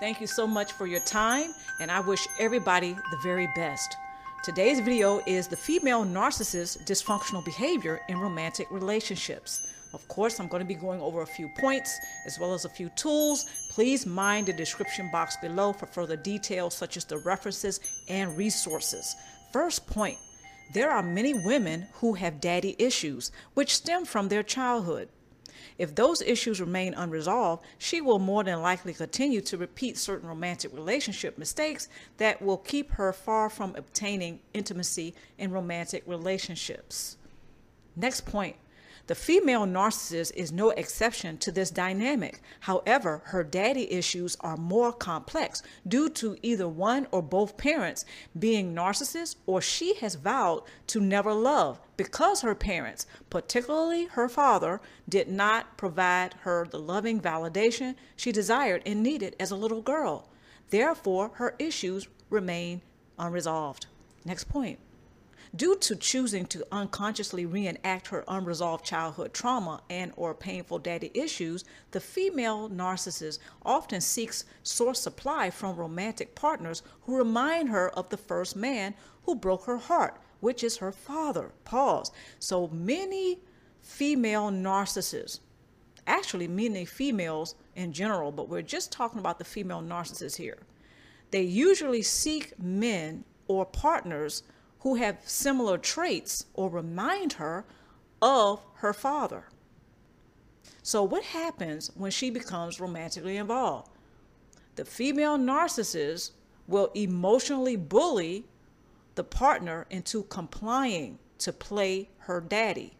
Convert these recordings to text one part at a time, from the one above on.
Thank you so much for your time, and I wish everybody the very best. Today's video is the female narcissist's dysfunctional behavior in romantic relationships. Of course, I'm going to be going over a few points as well as a few tools. Please mind the description box below for further details such as the references and resources. First point, there are many women who have daddy issues, which stem from their childhood. If those issues remain unresolved, she will more than likely continue to repeat certain romantic relationship mistakes that will keep her far from obtaining intimacy in romantic relationships. Next point. The female narcissist is no exception to this dynamic. However, her daddy issues are more complex due to either one or both parents being narcissists, or she has vowed to never love because her parents, particularly her father, did not provide her the loving validation she desired and needed as a little girl. Therefore, her issues remain unresolved. Next point. Due to choosing to unconsciously reenact her unresolved childhood trauma and/or painful daddy issues, the female narcissist often seeks source supply from romantic partners who remind her of the first man who broke her heart, which is her father. Pause. So many female narcissists, actually many females in general, but we're just talking about the female narcissist here. They usually seek men or partners who have similar traits or remind her of her father. So what happens when she becomes romantically involved? The female narcissist will emotionally bully the partner into complying to play her daddy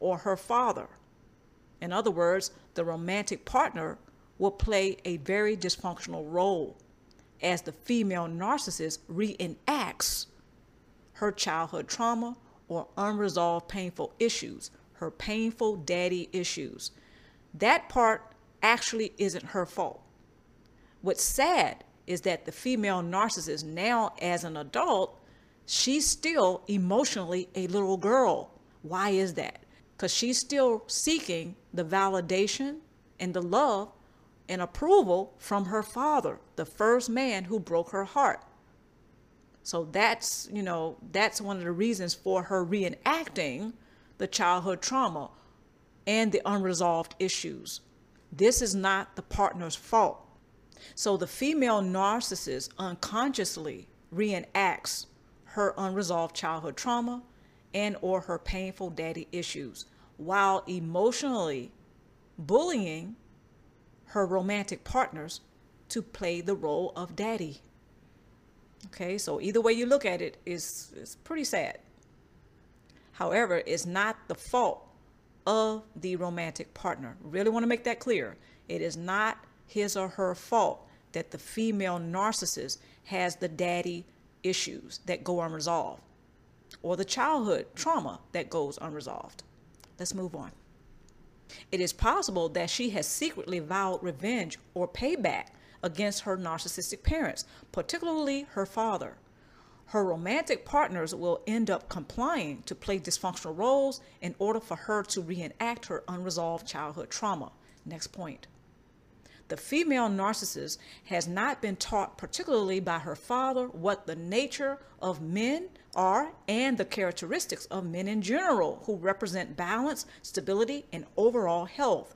or her father. In other words, the romantic partner will play a very dysfunctional role as the female narcissist reenacts her childhood trauma or unresolved painful issues, her painful daddy issues. That part actually isn't her fault. What's sad is that the female narcissist now as an adult, she's still emotionally a little girl. Why is that? Because she's still seeking the validation and the love and approval from her father, the first man who broke her heart. So that's, that's one of the reasons for her reenacting the childhood trauma and the unresolved issues. This is not the partner's fault. So the female narcissist unconsciously reenacts her unresolved childhood trauma and/or her painful daddy issues while emotionally bullying her romantic partners to play the role of daddy. Okay, so either way you look at it, it's pretty sad. However, it's not the fault of the romantic partner. Really want to make that clear. It is not his or her fault that the female narcissist has the daddy issues that go unresolved or the childhood trauma that goes unresolved. Let's move on. It is possible that she has secretly vowed revenge or payback against her narcissistic parents, particularly her father. Her romantic partners will end up complying to play dysfunctional roles in order for her to reenact her unresolved childhood trauma. Next point. The female narcissist has not been taught, particularly by her father, what the nature of men are and the characteristics of men in general who represent balance, stability, and overall health.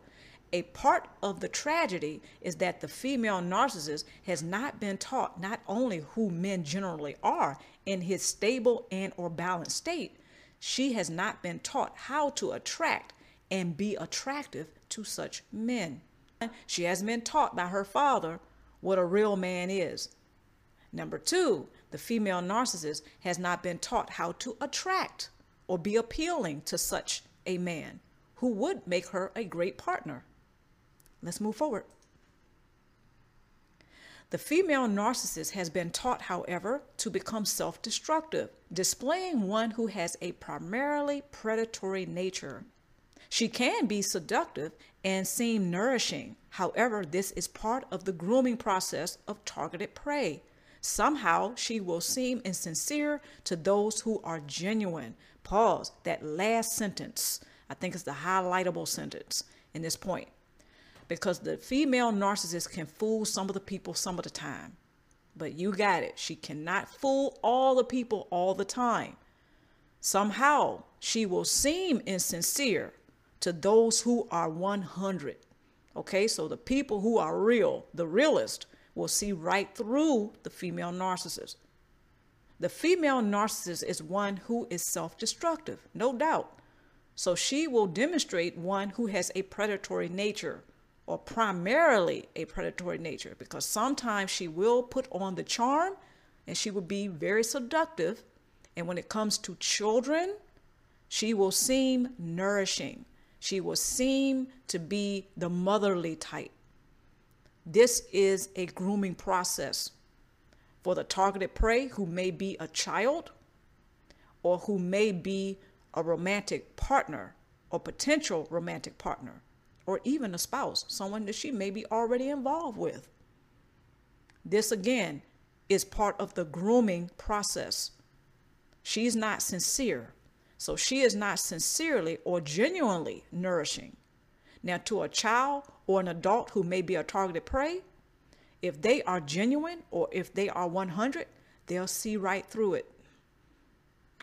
A part of the tragedy is that the female narcissist has not been taught not only who men generally are in his stable and or balanced state, she has not been taught how to attract and be attractive to such men. She has been taught by her father what a real man is. Number two, the female narcissist has not been taught how to attract or be appealing to such a man who would make her a great partner. Let's move forward. The female narcissist has been taught, however, to become self-destructive, displaying one who has a primarily predatory nature. She can be seductive and seem nourishing. However, this is part of the grooming process of targeted prey. Somehow, she will seem insincere to those who are genuine. Pause. That last sentence. I think it's the highlightable sentence in this point. because the female narcissist can fool some of the people some of the time, but you got it. She cannot fool all the people all the time. Somehow she will seem insincere to those who are 100. Okay, so the people who are real, the realest, will see right through the female narcissist. The female narcissist is one who is self-destructive, no doubt. So she will demonstrate one who has a predatory nature, or primarily a predatory nature, because sometimes she will put on the charm and she will be very seductive. And when it comes to children, she will seem nourishing. She will seem to be the motherly type. This is a grooming process for the targeted prey, who may be a child or who may be a romantic partner or potential romantic partner, or even a spouse, someone that she may be already involved with. This again is part of the grooming process. She's not sincere. So she is not sincerely or genuinely nourishing. Now, to a child or an adult who may be a targeted prey, if they are genuine or if they are 100, they'll see right through it.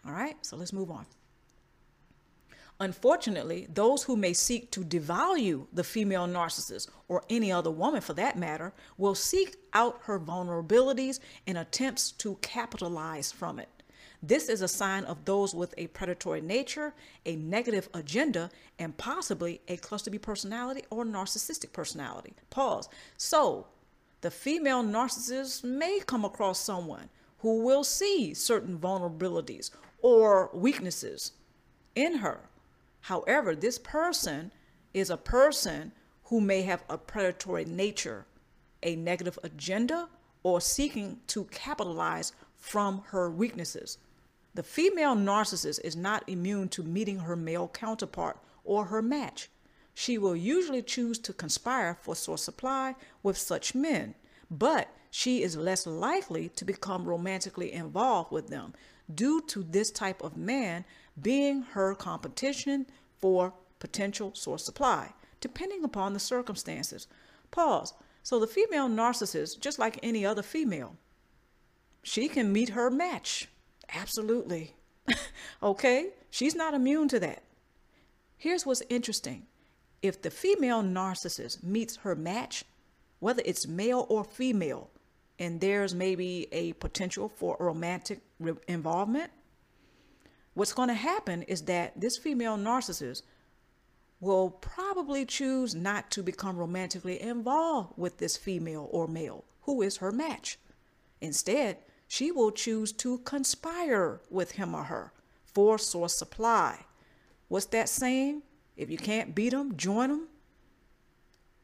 All right, so let's move on. Unfortunately, those who may seek to devalue the female narcissist, or any other woman for that matter, will seek out her vulnerabilities in attempts to capitalize from it. This is a sign of those with a predatory nature, a negative agenda, and possibly a cluster B personality or narcissistic personality. Pause. So the female narcissist may come across someone who will see certain vulnerabilities or weaknesses in her. However, this person is a person who may have a predatory nature, a negative agenda, or seeking to capitalize from her weaknesses. The female narcissist is not immune to meeting her male counterpart or her match. She will usually choose to conspire for source supply with such men, but she is less likely to become romantically involved with them due to this type of man being her competition for potential source supply, depending upon the circumstances. Pause. So the female narcissist, just like any other female, she can meet her match. Absolutely. Okay. She's not immune to that. Here's what's interesting. If the female narcissist meets her match, whether it's male or female, and there's maybe a potential for romantic involvement, what's going to happen is that this female narcissist will probably choose not to become romantically involved with this female or male who is her match. Instead, she will choose to conspire with him or her for source supply. What's that saying? If you can't beat them, join them.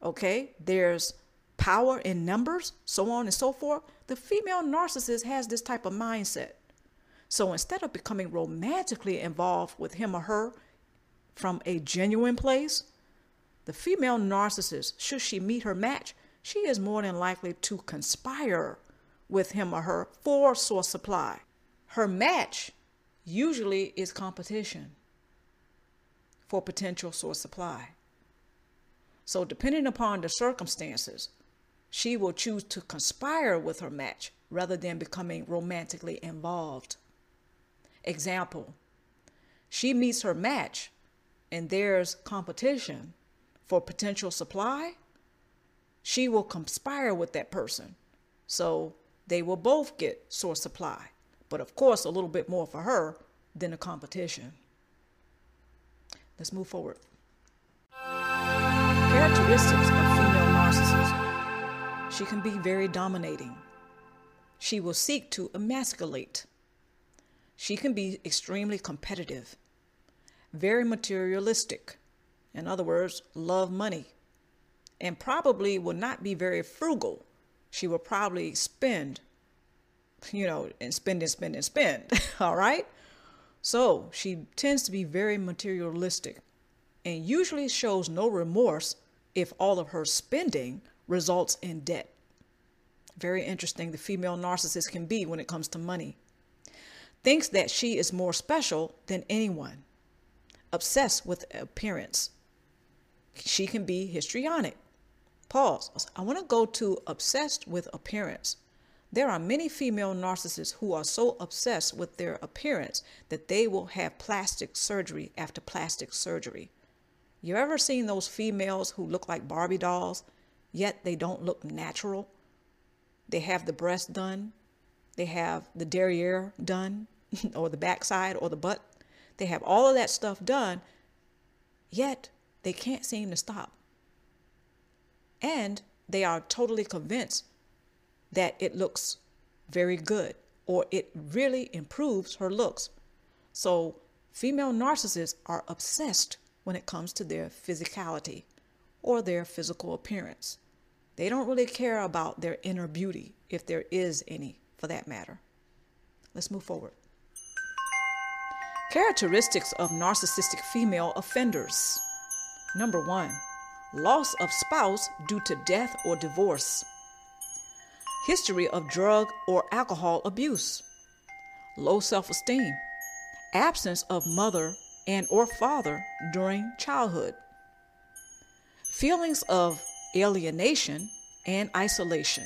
Okay, there's power in numbers, so on and so forth. The female narcissist has this type of mindset. So instead of becoming romantically involved with him or her from a genuine place, the female narcissist, should she meet her match, she is more than likely to conspire with him or her for source supply. Her match usually is competition for potential source supply. So depending upon the circumstances, she will choose to conspire with her match rather than becoming romantically involved. Example, she meets her match and there's competition for potential supply. She will conspire with that person. So they will both get source supply, but of course, a little bit more for her than the competition. Let's move forward. Characteristics of female narcissists. She can be very dominating. She will seek to emasculate. She can be extremely competitive, very materialistic. In other words, love money, and probably will not be very frugal. She will probably spend, and spend and spend and spend. All right. So she tends to be very materialistic and usually shows no remorse if all of her spending results in debt. Very interesting. The female narcissist can be when it comes to money. Thinks that she is more special than anyone. Obsessed with appearance. She can be histrionic. Pause. I want to go to obsessed with appearance. There are many female narcissists who are so obsessed with their appearance that they will have plastic surgery after plastic surgery. You ever seen those females who look like Barbie dolls, yet they don't look natural? They have the breast done. They have the derriere done, or the backside or the butt. They have all of that stuff done, yet they can't seem to stop. And they are totally convinced that it looks very good, or it really improves her looks. So female narcissists are obsessed when it comes to their physicality or their physical appearance. They don't really care about their inner beauty, if there is any, for that matter. Let's move forward. Characteristics of narcissistic female offenders. Number 1, loss of spouse due to death or divorce. History of drug or alcohol abuse. Low self-esteem. Absence of mother and or father during childhood. Feelings of alienation and isolation.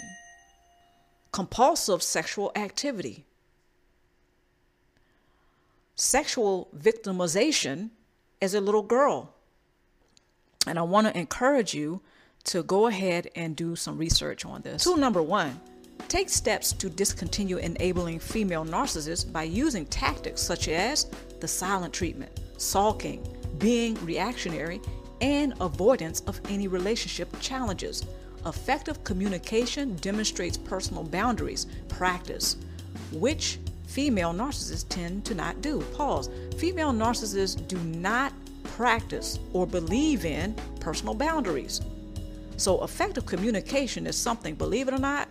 Compulsive sexual activity. Sexual victimization as a little girl. And I want to encourage you to go ahead and do some research on this. Tool number 1, take steps to discontinue enabling female narcissists by using tactics such as the silent treatment, sulking, being reactionary, and avoidance of any relationship challenges. Effective communication demonstrates personal boundaries, practice, which female narcissists tend to not do. Pause. Female narcissists do not practice or believe in personal boundaries. So effective communication is something, believe it or not,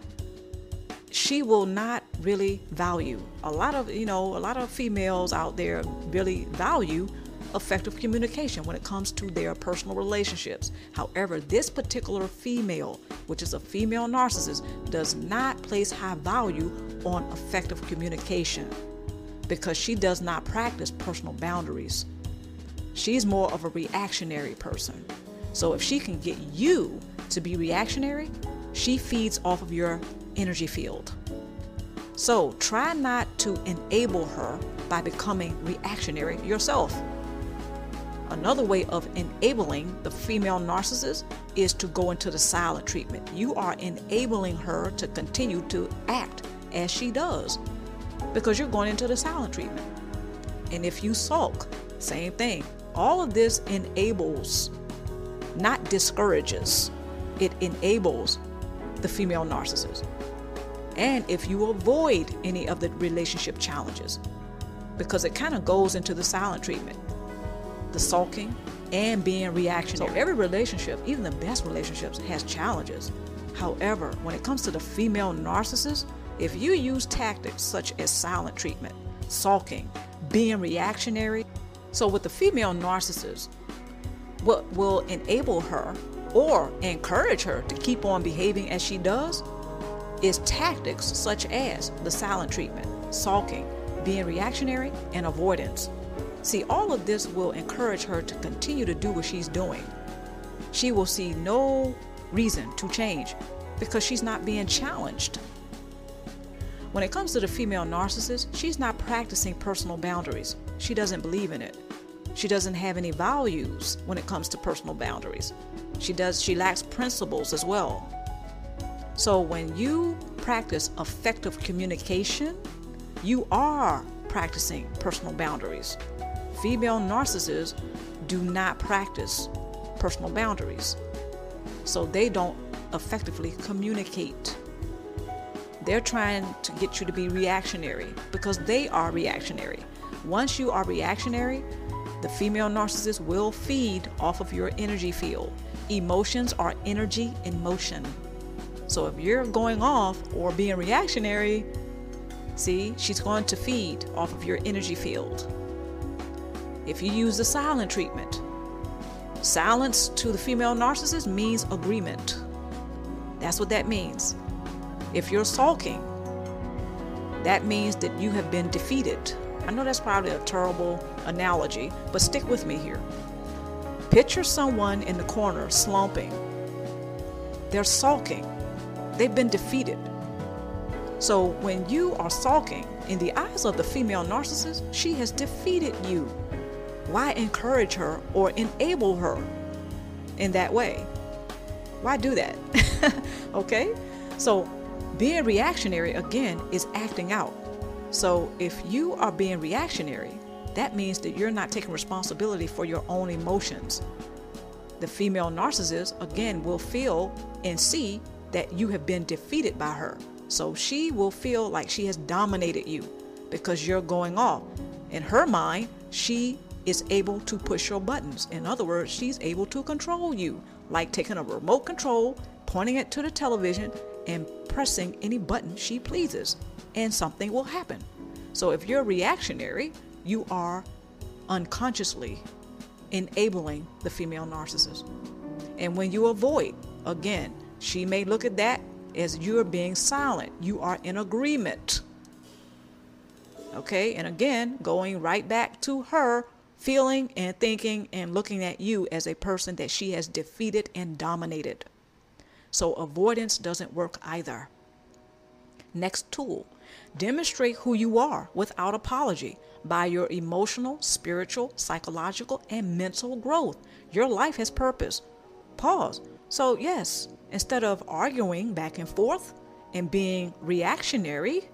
she will not really value. A lot of females out there really value effective communication when it comes to their personal relationships. However, this particular female, which is a female narcissist, does not place high value on effective communication because she does not practice personal boundaries. She's more of a reactionary person. So if she can get you to be reactionary, she feeds off of your energy field. So try not to enable her by becoming reactionary yourself. Another way of enabling the female narcissist is to go into the silent treatment. You are enabling her to continue to act as she does because you're going into the silent treatment. And if you sulk, same thing. All of this enables, not discourages. It enables the female narcissist. And if you avoid any of the relationship challenges, because it kind of goes into the silent treatment, the sulking and being reactionary. So every relationship, even the best relationships, has challenges. However, when it comes to the female narcissist, if you use tactics such as silent treatment, sulking, being reactionary, so with the female narcissist, what will enable her or encourage her to keep on behaving as she does is tactics such as the silent treatment, sulking, being reactionary, and avoidance. See, all of this will encourage her to continue to do what she's doing. She will see no reason to change because she's not being challenged. When it comes to the female narcissist, she's not practicing personal boundaries. She doesn't believe in it. She doesn't have any values when it comes to personal boundaries. She lacks principles as well. So when you practice effective communication, you are practicing personal boundaries. Female narcissists do not practice personal boundaries. So they don't effectively communicate. They're trying to get you to be reactionary because they are reactionary. Once you are reactionary, the female narcissist will feed off of your energy field. Emotions are energy in motion. So if you're going off or being reactionary, see, she's going to feed off of your energy field. If you use the silent treatment, silence to the female narcissist means agreement. That's what that means. If you're sulking, that means that you have been defeated. I know that's probably a terrible analogy, but stick with me here. Picture someone in the corner slumping. They're sulking. They've been defeated. So when you are sulking, in the eyes of the female narcissist, she has defeated you. Why encourage her or enable her in that way? Why do that? Okay? So being reactionary, again, is acting out. So if you are being reactionary, that means that you're not taking responsibility for your own emotions. The female narcissist, again, will feel and see that you have been defeated by her. So she will feel like she has dominated you because you're going off. In her mind, she is able to push your buttons. In other words, she's able to control you, like taking a remote control, pointing it to the television, and pressing any button she pleases, and something will happen. So if you're reactionary, you are unconsciously enabling the female narcissist. And when you avoid, again, she may look at that as you're being silent. You are in agreement. Okay? And again, going right back to her feeling and thinking and looking at you as a person that she has defeated and dominated. So avoidance doesn't work either. Next tool, demonstrate who you are without apology by your emotional, spiritual, psychological, and mental growth. Your life has purpose. Pause. So yes, instead of arguing back and forth and being reactionary,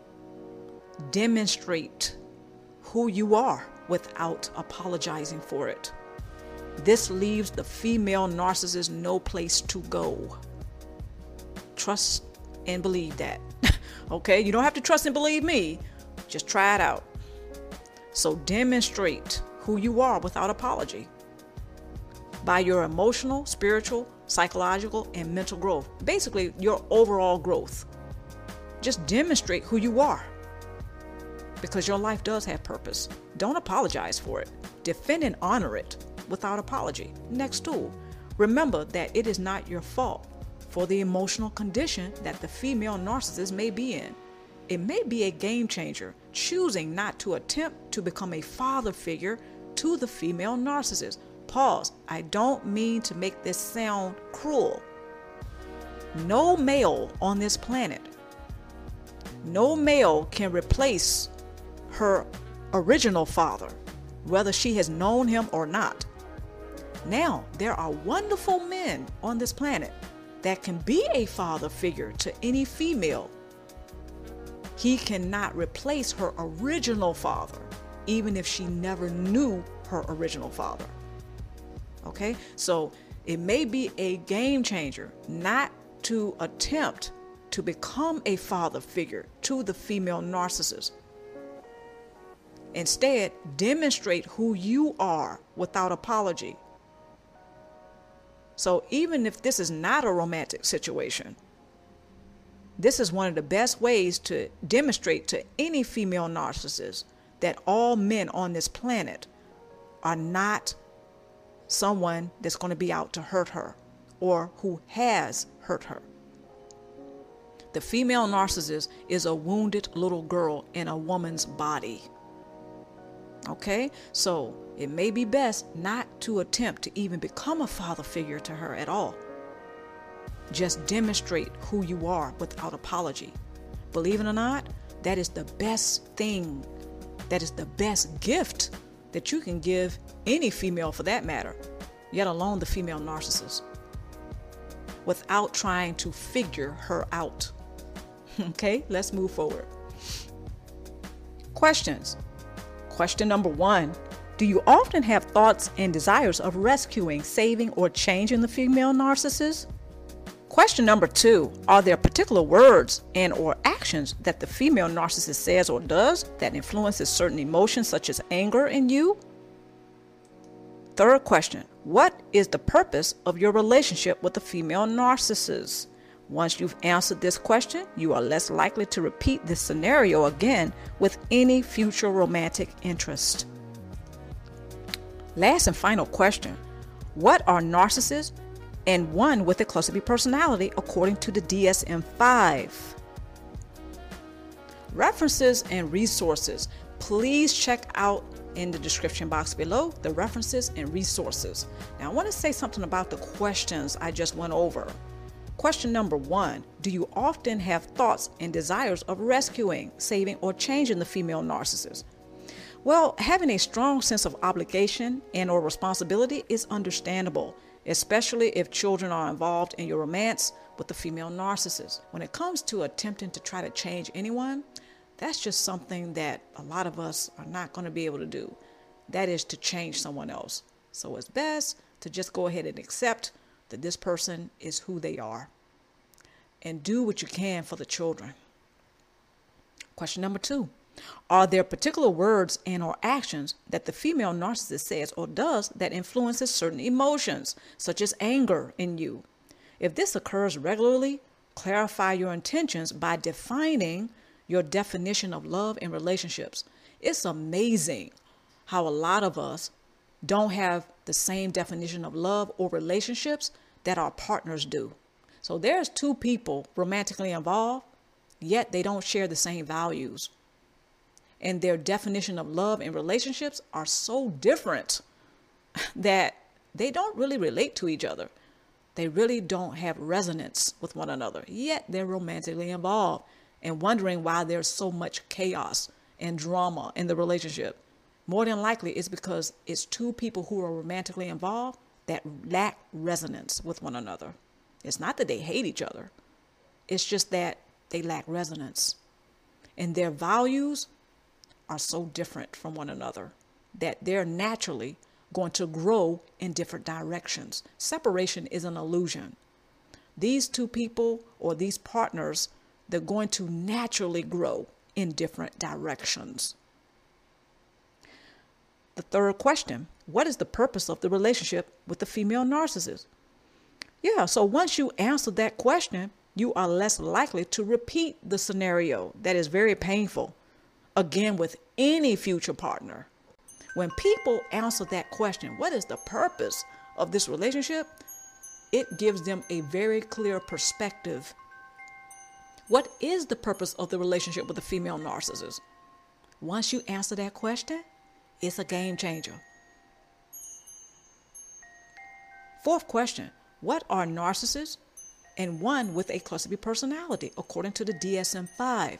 demonstrate who you are without apologizing for it. This leaves the female narcissist no place to go. Trust and believe that. Okay, you don't have to trust and believe me. Just try it out. So demonstrate who you are without apology by your emotional, spiritual, psychological, and mental growth. Basically, your overall growth. Just demonstrate who you are because your life does have purpose. Don't apologize for it. Defend and honor it without apology. Next tool. Remember that it is not your fault for the emotional condition that the female narcissist may be in. It may be a game changer, choosing not to attempt to become a father figure to the female narcissist. Pause. I don't mean to make this sound cruel. No male on this planet, no male can replace her original father, whether she has known him or not. Now, there are wonderful men on this planet that can be a father figure to any female. He cannot replace her original father, even if she never knew her original father. Okay, so it may be a game changer not to attempt to become a father figure to the female narcissist. Instead, demonstrate who you are without apology. So even if this is not a romantic situation, this is one of the best ways to demonstrate to any female narcissist that all men on this planet are not someone that's going to be out to hurt her or who has hurt her. The female narcissist is a wounded little girl in a woman's body. Okay, so it may be best not to attempt to even become a father figure to her at all. Just demonstrate who you are without apology. Believe it or not, that is the best thing. That is the best gift that you can give any female for that matter, yet alone the female narcissist, without trying to figure her out. Okay, let's move forward. Questions. Question number 1, do you often have thoughts and desires of rescuing, saving, or changing the female narcissist? Question number 2, are there particular words and or actions that the female narcissist says or does that influences certain emotions such as anger in you? Third question, what is the purpose of your relationship with the female narcissist? Once you've answered this question, you are less likely to repeat this scenario again with any future romantic interest. Last and final question. What are narcissists and one with a cluster B personality according to the DSM-5? References and resources. Please check out in the description box below the references and resources. Now I want to say something about the questions I just went over. Question number one, do you often have thoughts and desires of rescuing, saving, or changing the female narcissist? Well, having a strong sense of obligation and/or responsibility is understandable, especially if children are involved in your romance with the female narcissist. When it comes to attempting to try to change anyone, that's just something that a lot of us are not going to be able to do. That is to change someone else. So it's best to just go ahead and accept that this person is who they are and do what you can for the children. Question number two, are there particular words and/or actions that the female narcissist says or does that influences certain emotions, such as anger, in you? If this occurs regularly, clarify your intentions by defining your definition of love and relationships. It's amazing how a lot of us don't have the same definition of love or relationships that our partners do. So there's two people romantically involved, yet they don't share the same values. And their definition of love and relationships are so different that they don't really relate to each other. They really don't have resonance with one another, yet they're romantically involved, and wondering why there's so much chaos and drama in the relationship. More than likely, it's because it's two people who are romantically involved that lack resonance with one another. It's not that they hate each other. It's just that they lack resonance. And their values are so different from one another that they're naturally going to grow in different directions. Separation is an illusion. These two people or these partners, they're going to naturally grow in different directions. The third question, what is the purpose of the relationship with the female narcissist? Yeah, so once you answer that question, you are less likely to repeat the scenario that is very painful, again, with any future partner. When people answer that question, what is the purpose of this relationship? It gives them a very clear perspective. What is the purpose of the relationship with the female narcissist? Once you answer that question, it's a game changer. Fourth question, what are narcissists and one with a cluster B personality according to the DSM-5?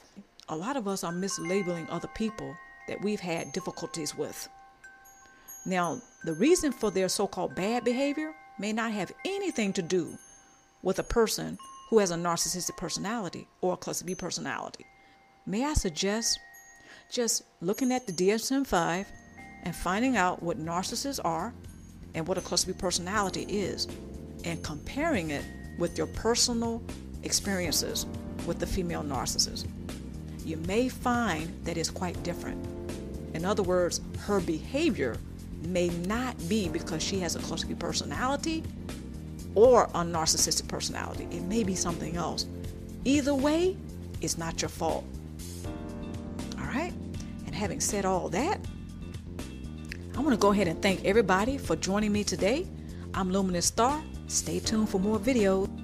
A lot of us are mislabeling other people that we've had difficulties with. Now, the reason for their so-called bad behavior may not have anything to do with a person who has a narcissistic personality or a cluster B personality. May I suggest just looking at the DSM-5 and finding out what narcissists are and what a cluster B personality is, and comparing it with your personal experiences with the female narcissist. You may find that it's quite different. In other words, her behavior may not be because she has a cluster B personality or a narcissistic personality. It may be something else. Either way, it's not your fault. All right? And having said all that, I want to go ahead and thank everybody for joining me today. I'm Luminous Star. Stay tuned for more videos.